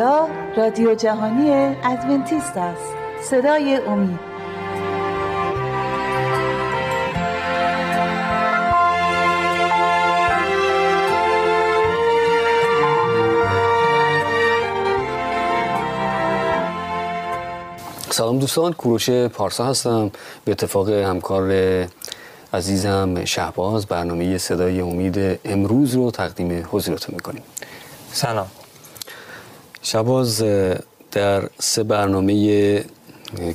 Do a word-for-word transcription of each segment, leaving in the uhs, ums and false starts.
اینجا رادیو جهانی ادونتیست است، صدای امید. سلام دوستان، کوروش پارسا هستم. به اتفاق همکار عزیزم شهباز برنامه صدای امید امروز رو تقدیم حضورتون میکنیم. سلام شهباز، در سه برنامه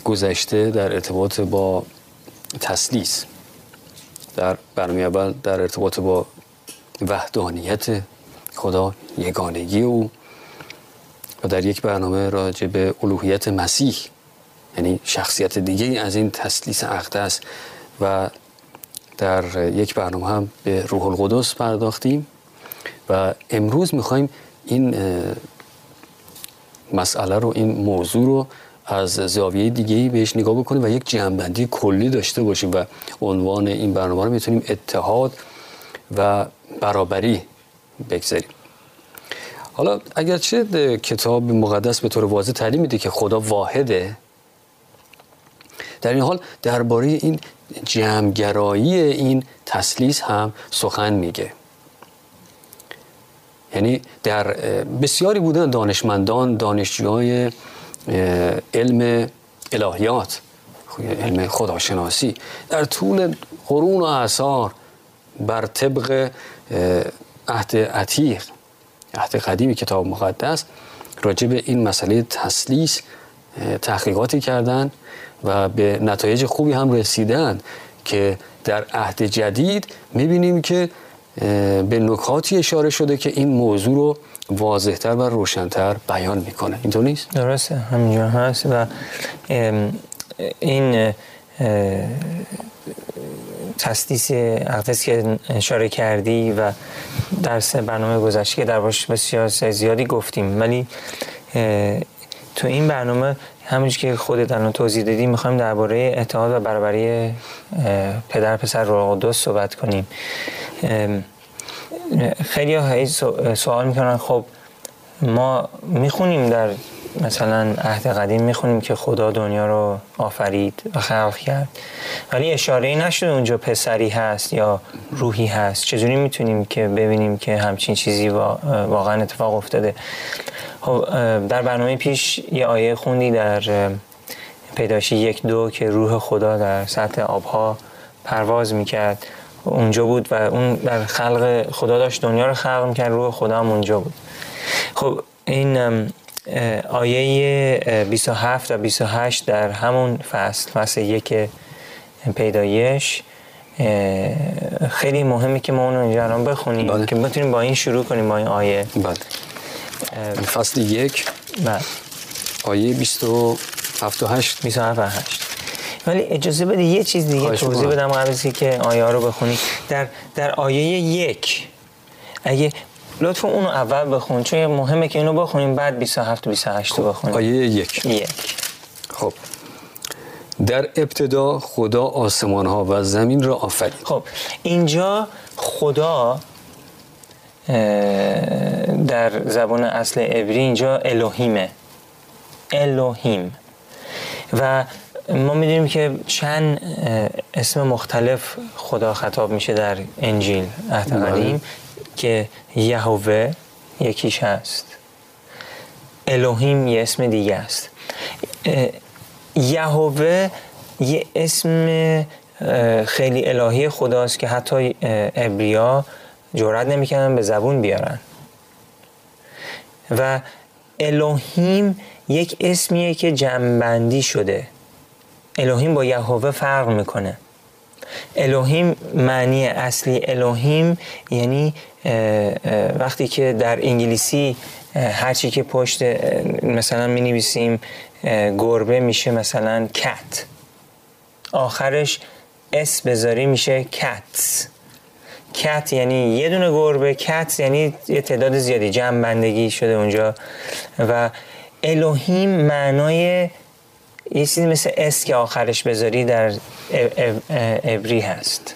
گذشته در ارتباط با تثلیث، در برنامه اول در ارتباط با وحدانیت خدا، یگانگی او، و در یک برنامه راجع به الوهیت مسیح، یعنی شخصیت دیگه از این تثلیث اقدس، و در یک برنامه هم به روح القدس پرداختیم و امروز میخوایم این مسئله رو، این موضوع رو از زاویه دیگه‌ای بهش نگاه بکنیم و یک جمع‌بندی کلی داشته باشیم و عنوان این برنامه رو میتونیم اتحاد و برابری بگذاریم. حالا اگرچه کتاب مقدس به طور واضح تعلیم میده که خدا واحده، در این حال درباره این جمع‌گرایی، این تثلیث هم سخن میگه. یعنی در بسیاری بودن دانشمندان، دانشجوهای علم الهیات، علم خداشناسی، در طول قرون و اعصار بر طبق عهد عتیق، عهد قدیمی کتاب مقدس، راجع به این مسئله تثلیث تحقیقاتی کردند و به نتایج خوبی هم رسیدند که در عهد جدید می‌بینیم که به نکاتی اشاره شده که این موضوع رو واضح‌تر و روشن‌تر بیان می‌کنه. اینطور نیست؟ درسته، همینجور هست. و این تثلیث اقدس که اشاره کردی و در برنامه گذشته که دربارش بسیار زیادی گفتیم، ولی تو این برنامه همونجور که خودت الان توضیح دادی میخوایم درباره اتحاد و برابری پدر پسر روح القدس صحبت کنیم. خیلی ها سوال میکنن، خب ما میخونیم در مثلا عهد قدیم میخونیم که خدا دنیا رو آفرید و خلق کرد، ولی اشاره‌ای نشده اونجا پسری هست یا روحی هست. چجوری میتونیم که ببینیم که همچین چیزی واقعا اتفاق افتاده؟ در برنامه پیش یه آیه خوندی در پیدایشی یک دو که روح خدا در سطح آبها پرواز میکرد، اونجا بود و اون در خلق خدا داشت دنیا رو خلق میکرد، روح خدا هم اونجا بود. خب این آیه بیست و هفت و بیست و هشت در همون فصل فصل یک پیدایش خیلی مهمه که ما اون رو اینجا الان بخونیم. بله. که بتونیم با این شروع کنیم، با این آیه. بله. فصل یک، بله، آیه بیست و هفت و هشت. بیست و هفت و هشت. ولی اجازه بده یه چیز دیگه توضیح بدم قبل از اینکه آیه ها رو بخونی. در در آیه یک، اگه لطفا اونو اول بخون، چون مهمه که اینو بخونیم، بعد بیست و هفت و بیست و هشت رو بخونیم. آیه یک. یک. خب، در ابتدا خدا آسمان ها و زمین را آفرید. خب اینجا خدا در زبان اصل عبری اینجا الوهیمه، الوهیم، و ما میدونیم که چند اسم مختلف خدا خطاب میشه در انجیل عهد قدیم که یهوه یکیش هست، الوهیم یه اسم دیگه است. یهوه یه اسم خیلی الهی خداست که حتی عبریا جرأت نمیکنن به زبون بیارن، و الوهیم یک اسمیه که جمع‌بندی شده. الوهیم با یهوه فرق میکنه. الوهیم معنی اصلی الوهیم یعنی وقتی که در انگلیسی هرچی که پشت مثلا می نویسیم گربه میشه مثلا کت، آخرش اس بذاری میشه کتس. کت یعنی یه دونه گربه، کت یعنی یه تعداد زیادی، جمع بندگی شده اونجا. و الوهیم معنای یه چیزی مثل اس که آخرش بذاری در عبری هست.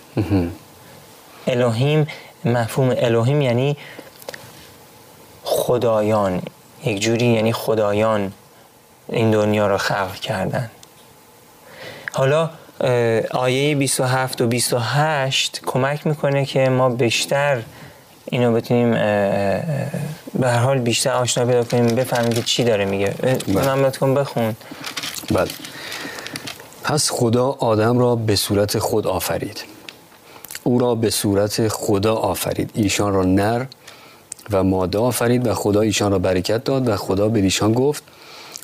الوهیم، مفهوم الوهیم یعنی خدایان، یک جوری یعنی خدایان این دنیا رو خلق کردن. حالا آیه بیست و هفت و بیست و هشت کمک میکنه که ما بیشتر اینو بتونیم به هر حال بیشتر آشنا پیدا کنیم، بفهمیم که چی داره میگه. من بهتون بخون. بله. پس خدا آدم را به صورت خود آفرید، او را به صورت خدا آفرید، ایشان را نر و ماده آفرید و خدا ایشان را برکت داد و خدا به ایشان گفت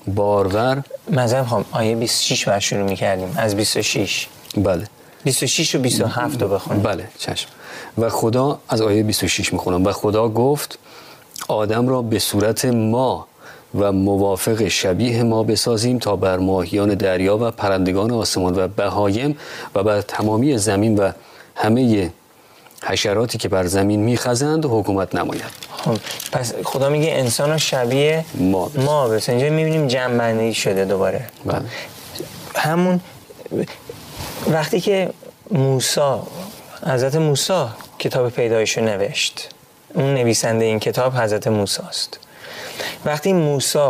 بارور. مثلا میخوام آیه بیست و شش رو شروع میکردیم، از بیست و شش. بله، بیست و شش و بیست و هفت رو بخونیم. بله چشم. و خدا از آیه بیست و شش میخونم. و خدا گفت آدم را به صورت ما و موافق شبیه ما بسازیم تا بر ماهیان دریا و پرندگان آسمان و بهایم و بر تمامی زمین و همه حشراتی که بر زمین میخزند حکومت نماید. خب پس خدا میگه انسان را شبیه ما بس. ما بس. اینجا میبینیم جمع بندی شده دوباره. بله. همون وقتی که موسی، حضرت موسی کتاب پیدایش رو نوشت، اون نویسنده این کتاب حضرت موسی است. وقتی موسی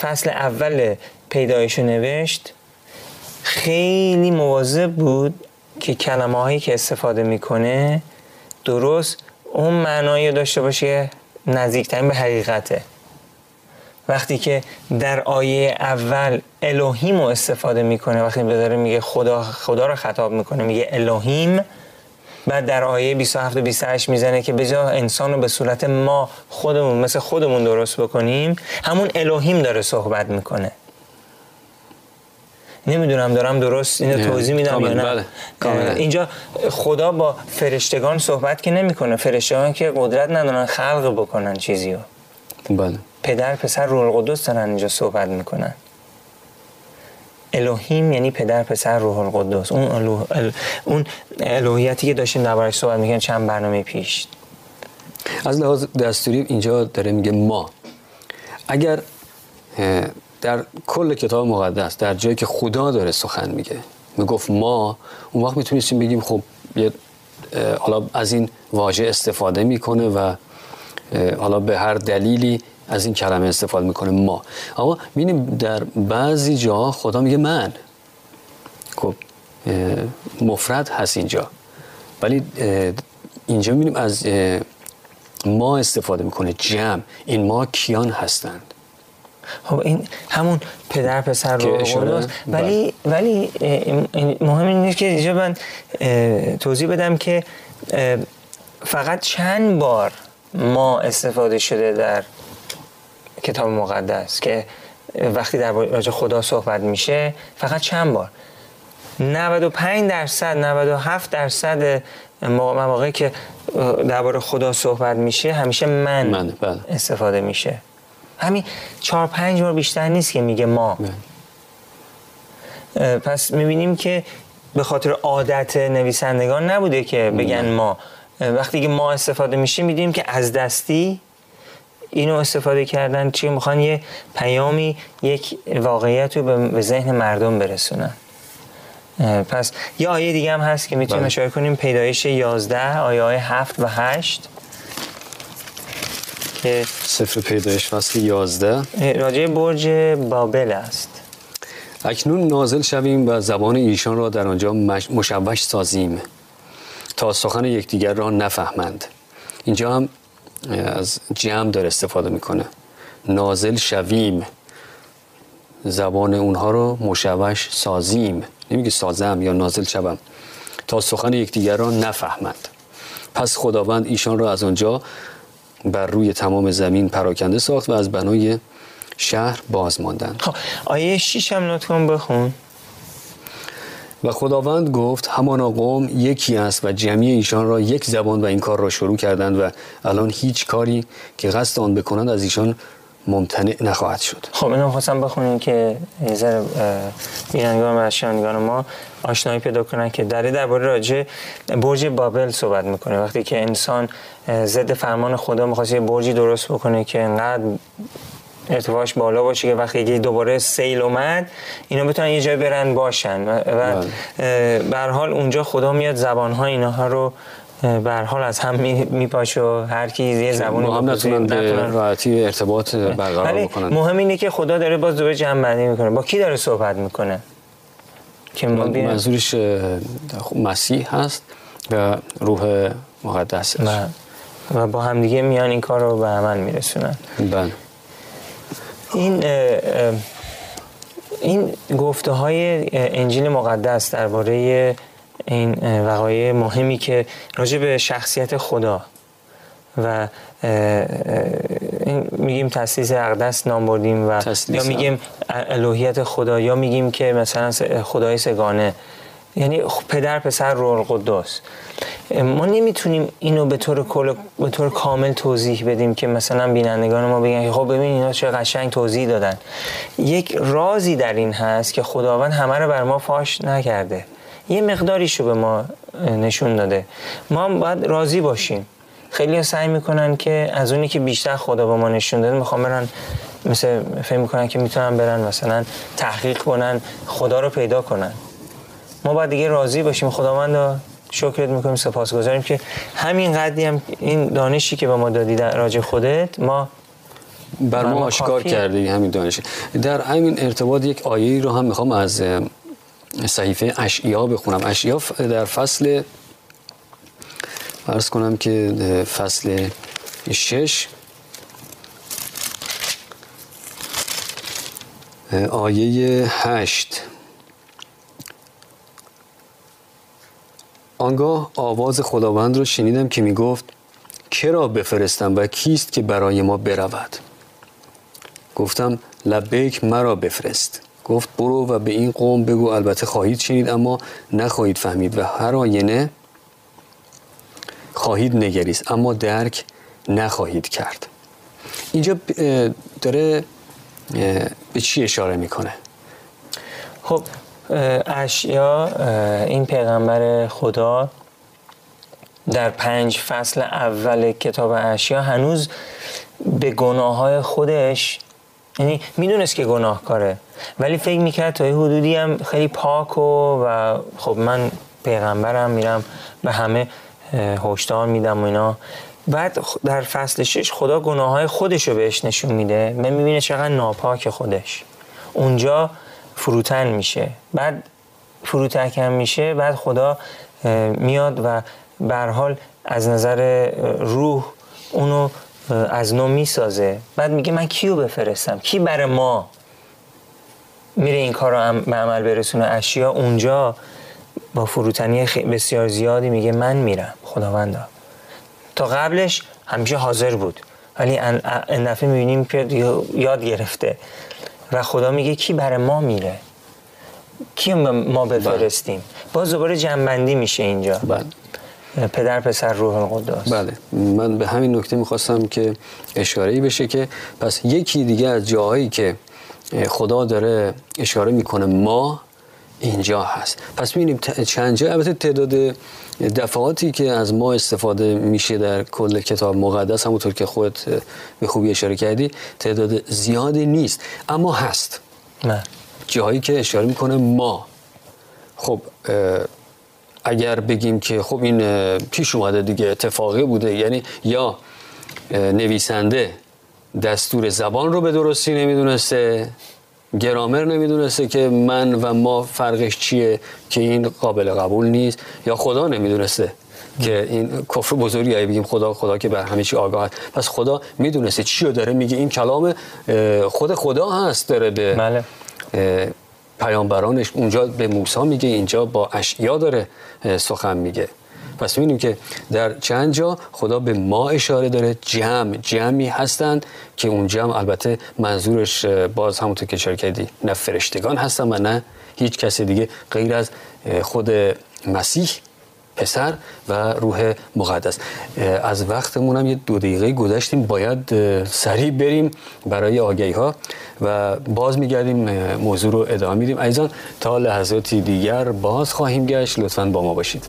فصل اول پیدایش رو نوشت خیلی مواظب بود که کلمه هایی که استفاده میکنه درست اون معنایی داشته باشه، نزدیکترین به حقیقته. وقتی که در آیه اول الوهیم رو استفاده میکنه، وقتی داره میگه خدا، خدا رو خطاب میکنه میگه الوهیم، بعد در آیه بیست و هفت و بیست و هشت میزنه که بجا انسان رو به صورت ما خودمون مثل خودمون درست بکنیم، همون الوهیم داره صحبت میکنه. نمیدونم دارم درست اینو توضیح میدم یا نه. بله. اینجا خدا با فرشتگان صحبت که نمیکنه، فرشتگان که قدرت ندارن خلق بکنن چیزیو. بله. پدر، پسر، روح القدس دارن اینجا صحبت میکنن. الوهیم یعنی پدر، پسر، روح القدس. اون الوه... ال... اون الوهیتی که داشتیم دربارش صحبت میکنیم چند برنامه پیش. از لحاظ دستوری اینجا داره میگه ما. اگر در کل کتاب مقدس در جایی که خدا داره سخن میگه میگفت ما، اون وقت میتونستیم بگیم خب یه حالا از این واژه استفاده میکنه و حالا به هر دلیلی از این کلمه استفاده میکنه ما. اما میبینیم در بعضی جاها خدا میگه من، خب مفرد هست اینجا، ولی اینجا میبینیم از ما استفاده میکنه جمع. این ما کیان هستند؟ خب این همون پدر، پسر، روح القدس. ولی ولی مهم اینه که اینجا من توضیح بدم که فقط چند بار ما استفاده شده در کتاب مقدس که وقتی در راجع خدا صحبت میشه فقط چند بار. نود و پنج درصد نود و هفت درصد مواقعی که درباره خدا صحبت میشه همیشه من, من استفاده میشه. همین چهار پنج بار بیشتر نیست که میگه ما. پس میبینیم که به خاطر عادت نویسندگان نبوده که بگن ما. وقتی که ما استفاده میشه میدونیم که از دستی اینو استفاده کردن، چی میخوان؟ یه پیامی، یک واقعیت رو به ذهن مردم برسونن. پس یه آیه دیگه هم هست که میتونیم اشاره کنیم، پیدایش یازده آیه های هفت و هشت. سفر پیدایش فصل یازده راجع برج بابل است. اکنون نازل شویم و زبان ایشان را در آنجا مشوش سازیم تا سخن یکدیگر را نفهمند. اینجا هم از جمع داره استفاده میکنه. نازل شویم، زبان اونها را مشوش سازیم، نمیگه سازم یا نازل شوم، تا سخن یکدیگر را نفهمند. پس خداوند ایشان را از آنجا بر روی تمام زمین پراکنده ساخت و از بنای شهر باز ماندند. خب آیه شش هم لطفاً بخون. و خداوند گفت همانا قوم یکی است و جمعی ایشان را یک زبان و این کار را شروع کردند و الان هیچ کاری که قصد آن بکنند از ایشان ممتنع نخواهد شد. خب اینو خواستم بخونیم که یه ذره بینندگان و شنوندگان ما آشنایی پیدا کنن که در درباره راجع برج بابل صحبت میکنه. وقتی که انسان ضد فرمان خدا میخواست یه برجی درست بکنه که انقدر ارتفاعش بالا باشه که وقتی دوباره سیل اومد اینا بتونن یه جای برن باشن و به هر حال اونجا خدا میاد زبان‌ها اینها رو به هر حال از هم میپاشه و هر کی یه زبونی با هم نتونن به راحتی ارتباط برقرار بکنن. مهم اینه که خدا داره باز دوباره جمع بندی میکنه. با کی داره صحبت میکنه؟ که منظورش مسیح هست و روح مقدس هست و با هم دیگه میان این کار رو به عمل میرسونن. بله. این این گفته های انجیل مقدس درباره این وقایع مهمی که راجع به شخصیت خدا و این میگیم تسلیس اقدس نام بردیم و یا میگیم الوهیت خدا یا میگیم که مثلا خدای سگانه، یعنی پدر، پسر، روح القدس. ما نمیتونیم اینو به طور کل به طور کامل توضیح بدیم که مثلا بینندگان ما بگن خب ببین اینا چه قشنگ توضیح دادن. یک رازی در این هست که خداوند همه رو بر ما فاش نکرده، یه مقداریشو به ما نشون داده، ما هم باید راضی باشیم. خیلی ها سعی میکنن که از اونی که بیشتر خدا به ما نشون داده میخوام برن، مثلا فکر میکنن که میتونن برن مثلا تحقیق کنن، خدا رو پیدا کنن. ما باید دیگه راضی باشیم. خداوند رو شکرت میکنیم، سپاسگزاریم که همین قدری هم این دانشی که به ما دادی در راجع خودت ما بر ما آشکار کردی. همین دانش در همین ارتباط یک آیه‌ای رو هم میخوام از صحیفه اشعیا بخونم. اشعیا در فصل عرض کنم که فصل شش آیه هشت: آنگاه آواز خداوند رو شنیدم که می گفت که را بفرستم و کیست که برای ما برود؟ گفتم لبیک مرا بفرست. گفت برو و به این قوم بگو البته خواهید شنید اما نخواهید فهمید و هر آینه خواهید نگریست اما درک نخواهید کرد. اینجا داره به چی اشاره میکنه؟ خب اشعیا این پیغمبر خدا در پنج فصل اول کتاب اشعیا هنوز به گناه‌های خودش، یعنی میدونست که گناهکاره ولی فکر میکرد تا یه حدودی هم خیلی پاک و, و خب من پیغمبرم میرم به همه هشدار میدم و اینا. بعد در فصل شش خدا گناه‌های خودش رو بهش نشون میده، من میبینه چقدر ناپاک خودش، اونجا فروتن میشه. بعد فروتن میشه، بعد خدا میاد و به هر حال از نظر روح اونو از نو میسازه. بعد میگه من کیو بفرستم، کی برای ما میره این کار رو به عمل برسونه؟ اشعیا اونجا با فروتنی بسیار زیادی میگه من میرم خداوندا. تا قبلش همیشه حاضر بود ولی این دفعه میبینیم که یاد گرفته و خدا میگه کی برای ما میره، کی ما بفرستیم. باز دوباره جنبندی میشه اینجا. بله. پدر، پسر، روح القدس. بله، من به همین نکته میخواستم که اشاره‌ای بشه که پس یکی دیگه از جاهایی که خدا داره اشاره میکنه ما اینجا هست. پس می‌بینیم چند جا، البته تعداد دفعاتی که از ما استفاده میشه در کل کتاب مقدس همونطور که خودت به خوبی اشاره کردی تعداد زیادی نیست اما هست. نه. جاهایی که اشاره میکنه ما. خب اگر بگیم که خب این پیش اومده دیگه، اتفاقی بوده، یعنی یا نویسنده دستور زبان رو به درستی نمیدونسته، گرامر نمیدونسته که من و ما فرقش چیه که این قابل قبول نیست، یا خدا نمیدونسته که این کفر بزرگیه بگیم خدا خدا که بر همه چی آگاه است. پس خدا میدونسته چی رو داره میگه، این کلام خود خدا هست داره به ماله. پیامبرانش اونجا به موسی میگه، اینجا با اشعیا داره سخن میگه. پس می‌بینیم که در چند جا خدا به ما اشاره داره، جمع جمعی هستند که اون جمع البته منظورش باز همونطور که اشاره کردی نه فرشتگان هستن و نه هیچ کس دیگه غیر از خود مسیح، پسر و روح مقدس. از وقتمون هم یه دو دقیقه گذشتیم، باید سریع بریم برای آگهی‌ها و باز می‌گردیم موضوع رو ادامه میدیم. عزیزان تا لحظاتی دیگر باز خواهیم گشت، لطفاً با ما باشید.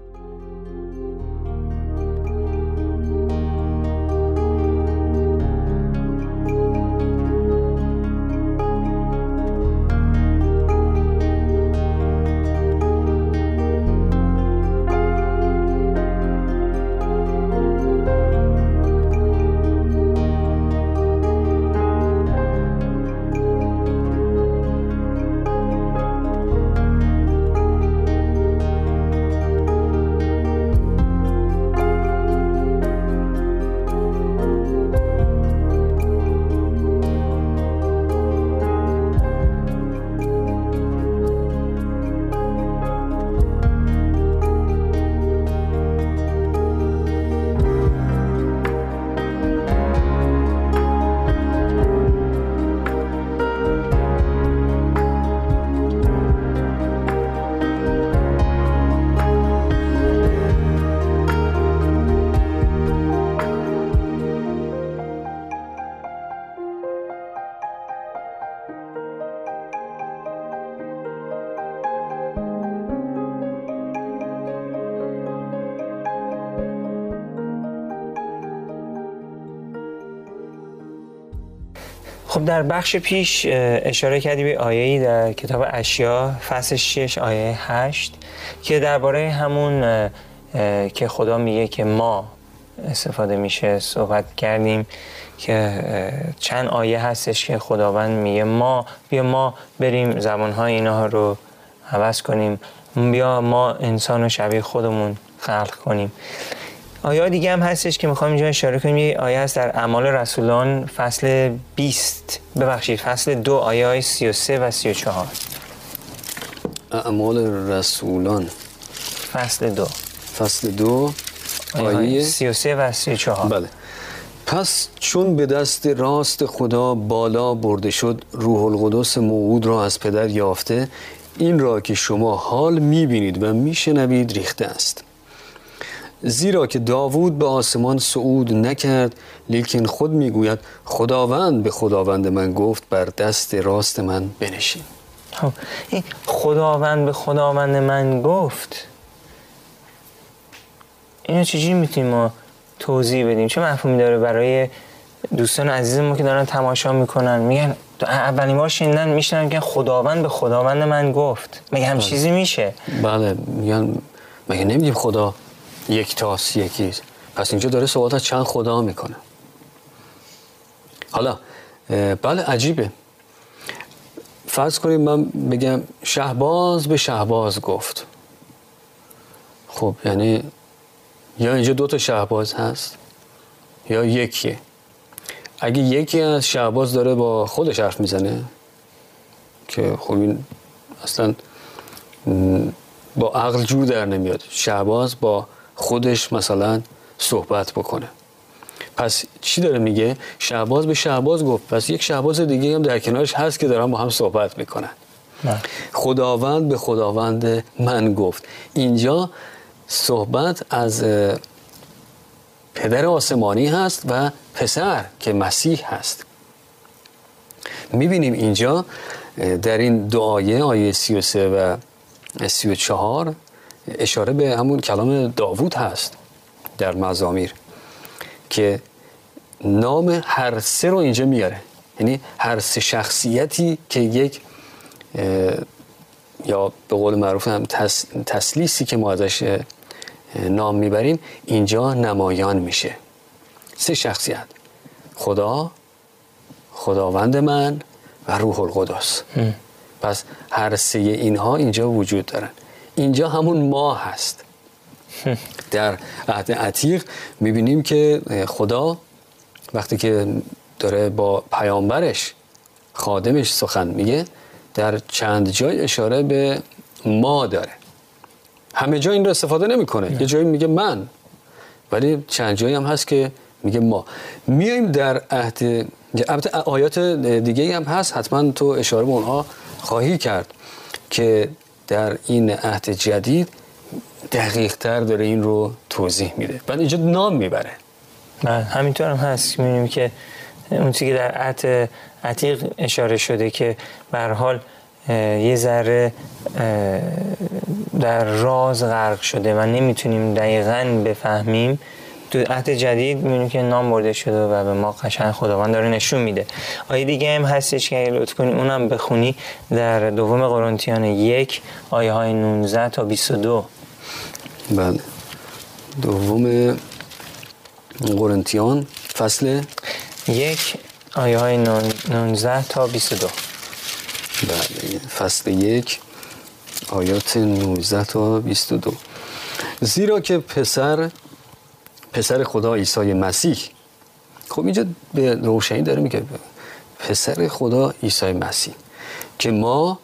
خب در بخش پیش اشاره کردیم به آیه‌ای در کتاب اشعار فصل شش آیه هشت که درباره همون که خدا میگه که ما استفاده میشه صحبت کردیم، که چند آیه هستش که خداوند میگه ما، بیا ما بریم زبان‌های اینا رو عوض کنیم، بیا ما انسان رو شبیه خودمون خلق کنیم. آیه دیگه هم هستش که میخوام اینجا اشاره کنیم، یه آیه هست در اعمال رسولان فصل بیست، ببخشید فصل دو آیه های سی و سه و سی و چهار. اعمال رسولان فصل دو فصل دو آیه سی و سه و سی و چهار. بله. پس چون به دست راست خدا بالا برده شد، روح القدس موعود را از پدر یافته، این را که شما حال میبینید و میشنوید ریخته است. زیرا که داوود به آسمان صعود نکرد، لیکن خود میگوید خداوند به خداوند من گفت بر دست راست من بنشین. این خداوند به خداوند من گفت، اینو چجوری میتونیم ما توضیح بدیم؟ چه مفهومی داره برای دوستان عزیز ما که دارن تماشا میکنن؟ میگن اولین بار شنیدن، میشنن که خداوند به خداوند من گفت، مگه هم چیزی میشه؟ بله، میگن مگه نمیگیم خدا یک تاس یکیست؟ پس اینجا داره صحبت از چند خدا میکنه. حالا بله عجیبه. فرض کنیم من بگم شهباز به شهباز گفت، خب یعنی یا اینجا دو تا شهباز هست یا یکیه. اگه یکی از شهباز داره با خودش حرف میزنه که خب این اصلا با عقل جور در نمیاد شهباز با خودش مثلا صحبت بکنه. پس چی داره میگه؟ شهباز به شهباز گفت، پس یک شهباز دیگه هم در کنارش هست که دارن با هم صحبت میکنن. نه. خداوند به خداوند من گفت، اینجا صحبت از پدر آسمانی هست و پسر که مسیح هست. میبینیم اینجا در این دعایه آیه سی و سه و سی و چهار اشاره به همون کلام داوود هست در مزامیر که نام هر سه رو اینجا میاره، یعنی هر سه شخصیتی که یک یا به قول معروف هم تس، تسلیسی که ما ازش نام میبریم اینجا نمایان میشه. سه شخصیت، خدا، خداوند من و روح القدس. پس هر سه اینها اینجا وجود دارن. اینجا همون ما هست. در عهد عتیق میبینیم که خدا وقتی که داره با پیامبرش خادمش سخن میگه در چند جای اشاره به ما داره. همه جا این رو استفاده نمیکنه. یه جایی میگه من، ولی چند جایی هم هست که میگه ما. میایم در عهد، البته آیات دیگه هم هست حتما تو اشاره به اونها خواهی کرد که در این عهد جدید دقیق تر داره این رو توضیح میده. بعد اینجا نام میبره. همینطور هم هست میبینیم که اون چیزی که در عهد عتیق اشاره شده که به هر حال یه ذره در راز غرق شده و نمیتونیم دقیقاً بفهمیم، تو عهد جدید میبینیم که نام برده شده و به ما قشنگ خداوند داره نشون میده. آیه دیگه هم هستش که اگه لطف کنی اونم بخونی در دوم قرنتیان یک آیه های نوزده تا بیست و دو. بله، دوم قرنتیان فصل یک آیه های نوزده تا بیست و دو. بله، فصل یک آیات نوزده تا بیست و دو. زیرا که پسر پسر خدا عیسی مسیح، خب اینجا به روشنی داره میگه پسر خدا عیسی مسیح که ما،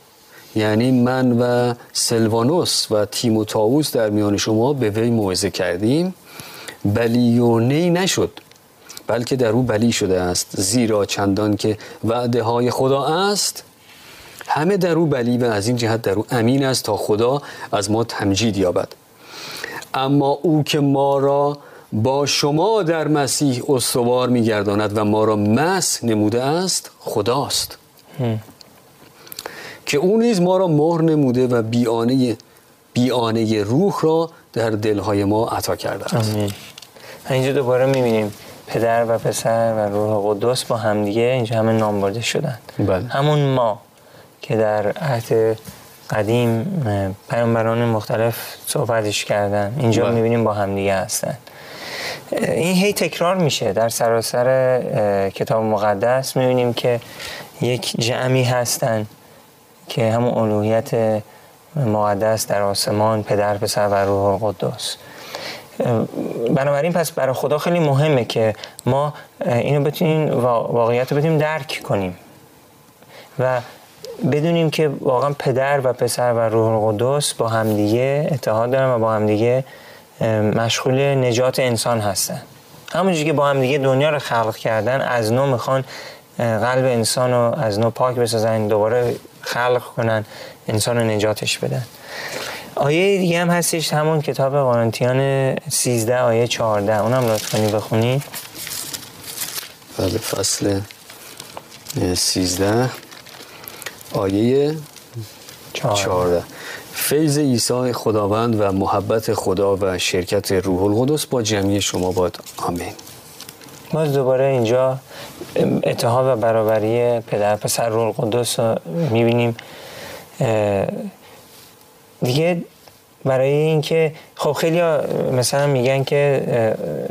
یعنی من و سلوانوس و تیموتاوس در میان شما به وی موعظه کردیم، بلی و نی نشد بلکه در او بلی شده است، زیرا چندان که وعده های خدا است همه در او بلی و از این جهت در او امین است تا خدا از ما تمجید یابد. اما او که ما را با شما در مسیح استوار می‌گرداند و ما را مسح نموده است خداست هم. که او نیز ما را مهر نموده و بیانه بیانه روح را در دل‌های ما عطا کرده است. آمین. اینجا دوباره می‌بینیم پدر و پسر و روح قدوس با همدیگه اینجا همه نام برده شدن. بله. همون ما که در عهد قدیم پیامبران مختلف صحبتش کردن اینجا بله. میبینیم با همدیگه هستن. این هی تکرار میشه در سراسر کتاب مقدس، میبینیم که یک جمعی هستن که همون الوهیت مقدس در آسمان، پدر، پسر و روح قدوس. بنابراین پس برای خدا خیلی مهمه که ما اینو بتونیم، واقعیت رو بتونیم درک کنیم و بدونیم که واقعا پدر و پسر و روح قدوس با همدیگه اتحاد دارن و با همدیگه مشغول نجات انسان هستن. همونجوری که با همدیگه دنیا رو خلق کردن، از نو میخوان قلب انسان رو از نو پاک بسازن، دوباره خلق کنن، انسان رو نجاتش بدن. آیه دیگه هم هستش همون کتاب قرنتیان سیزده آیه چهارده، اونم لطف کنی بخونی. بله، فصل سیزده آیه چهارده. فیض عیسی خداوند و محبت خدا و شرکت روح القدس با جمعی شما باد. آمین. باز دوباره اینجا اتحاد و برابری پدر پسر روح القدس رو می‌بینیم. دیگه برای این که خب خیلی مثلا میگن که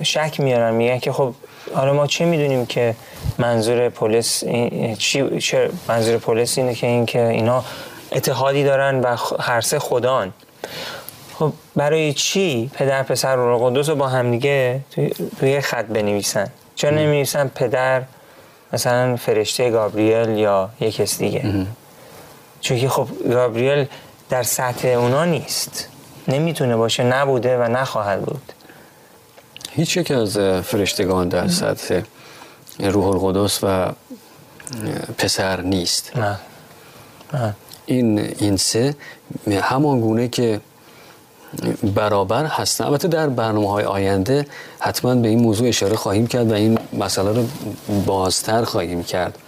شک میارن، میگن که خب حالا ما چه میدونیم که منظور پولس چی، چه منظور پولس اینه که این که اینا اتحادی دارن و هر سه خدان. خب برای چی پدر پسر روح القدس رو با همدیگه توی توی خط بنویسن؟ چرا نمی‌نویسن پدر مثلا فرشته گابریل یا یک کس دیگه؟ چون که خب گابریل در سطح اونا نیست، نمیتونه باشه، نبوده و نخواهد بود. هیچ یک از فرشتگان در سطح روح القدس و پسر نیست. نه. نه. این این سه همان گونه که برابر هستن. البته در برنامه‌های آینده حتما به این موضوع اشاره خواهیم کرد و این مسئله رو بازتر خواهیم کرد.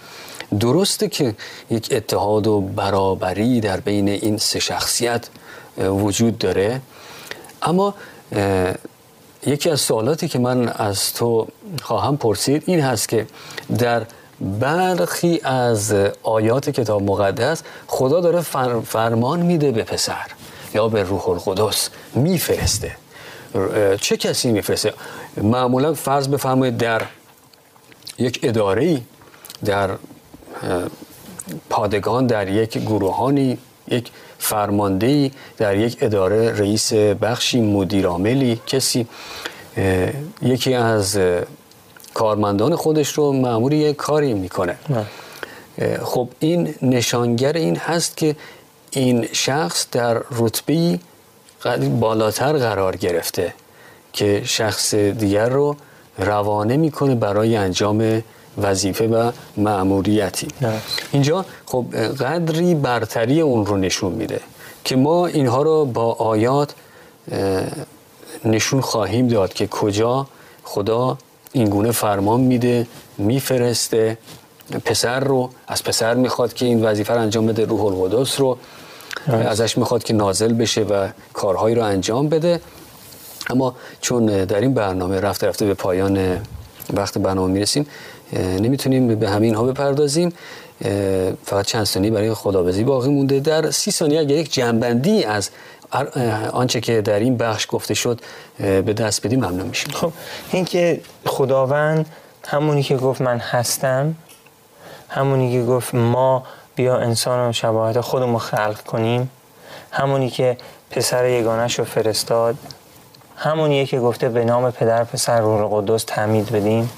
درسته که یک اتحاد و برابری در بین این سه شخصیت وجود داره، اما یکی از سوالاتی که من از تو خواهم پرسید این هست که در برخی از آیات کتاب مقدس خدا داره فرمان میده به پسر یا به روح القدس میفرسته. چه کسی میفرسته؟ معمولا فرض بفرمایید در یک اداره‌ای، در پادگان، در یک گروهانی، یک فرماندهی در یک اداره، رئیس بخشی، مدیر عاملی، کسی یکی از کارمندان خودش رو مأمور یک کاری میکنه. خب این نشانگر این هست که این شخص در رتبه‌ای بالاتر قرار گرفته که شخص دیگر رو روانه میکنه برای انجام وظیفه و مأموریتی. اینجا خب قدری برتری اون رو نشون میده که ما اینها رو با آیات نشون خواهیم داد که کجا خدا اینگونه فرمان میده، میفرسته پسر رو، از پسر میخواد که این وظیفه رو انجام بده، روح القدس رو ازش میخواد که نازل بشه و کارهایی رو انجام بده. اما چون در این برنامه رفته رفته به پایان وقت برنامه میرسیم، نمیتونیم به همین ها بپردازیم. فقط چند ثانیه برای خداوزی باقی مونده. در سی ثانیه اگر یک جنبندی از آنچه که در این بخش گفته شد به دست بدیم ممنون میشیم. خب این که خداوند همونی که گفت من هستم، همونی که گفت ما بیا انسان رو شباهت خودمون خلق کنیم، همونی که پسر یگانش رو فرستاد، همونیه که گفته به نام پدر پسر روح قدوس تعمید بدیم،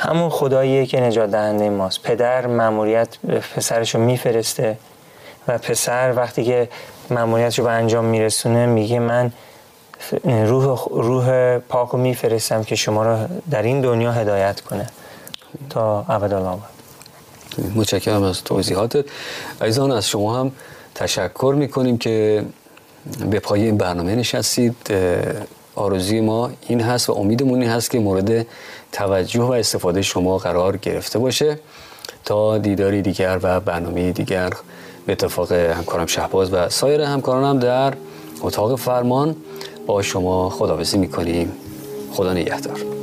همون خداییه که نجات دهنده ماست. پدر مأموریت پسرش رو میفرسته و پسر وقتی که مأموریتش رو به انجام میرسونه میگه من روح روح پاک رو میفرستم که شما رو در این دنیا هدایت کنه تا ابدالآباد. متشکرم از توضیحاتت. عزیزان از شما هم تشکر میکنیم که به پای این برنامه نشستید. آرزوی ما این هست و امیدمون این هست که مورد توجه و استفاده شما قرار گرفته باشه. تا دیداری دیگر و برنامه دیگر به اتفاق همکارم شهباز و سایر همکارانم در اتاق فرمان با شما خداحافظی می‌کنیم. خدا نگهدار.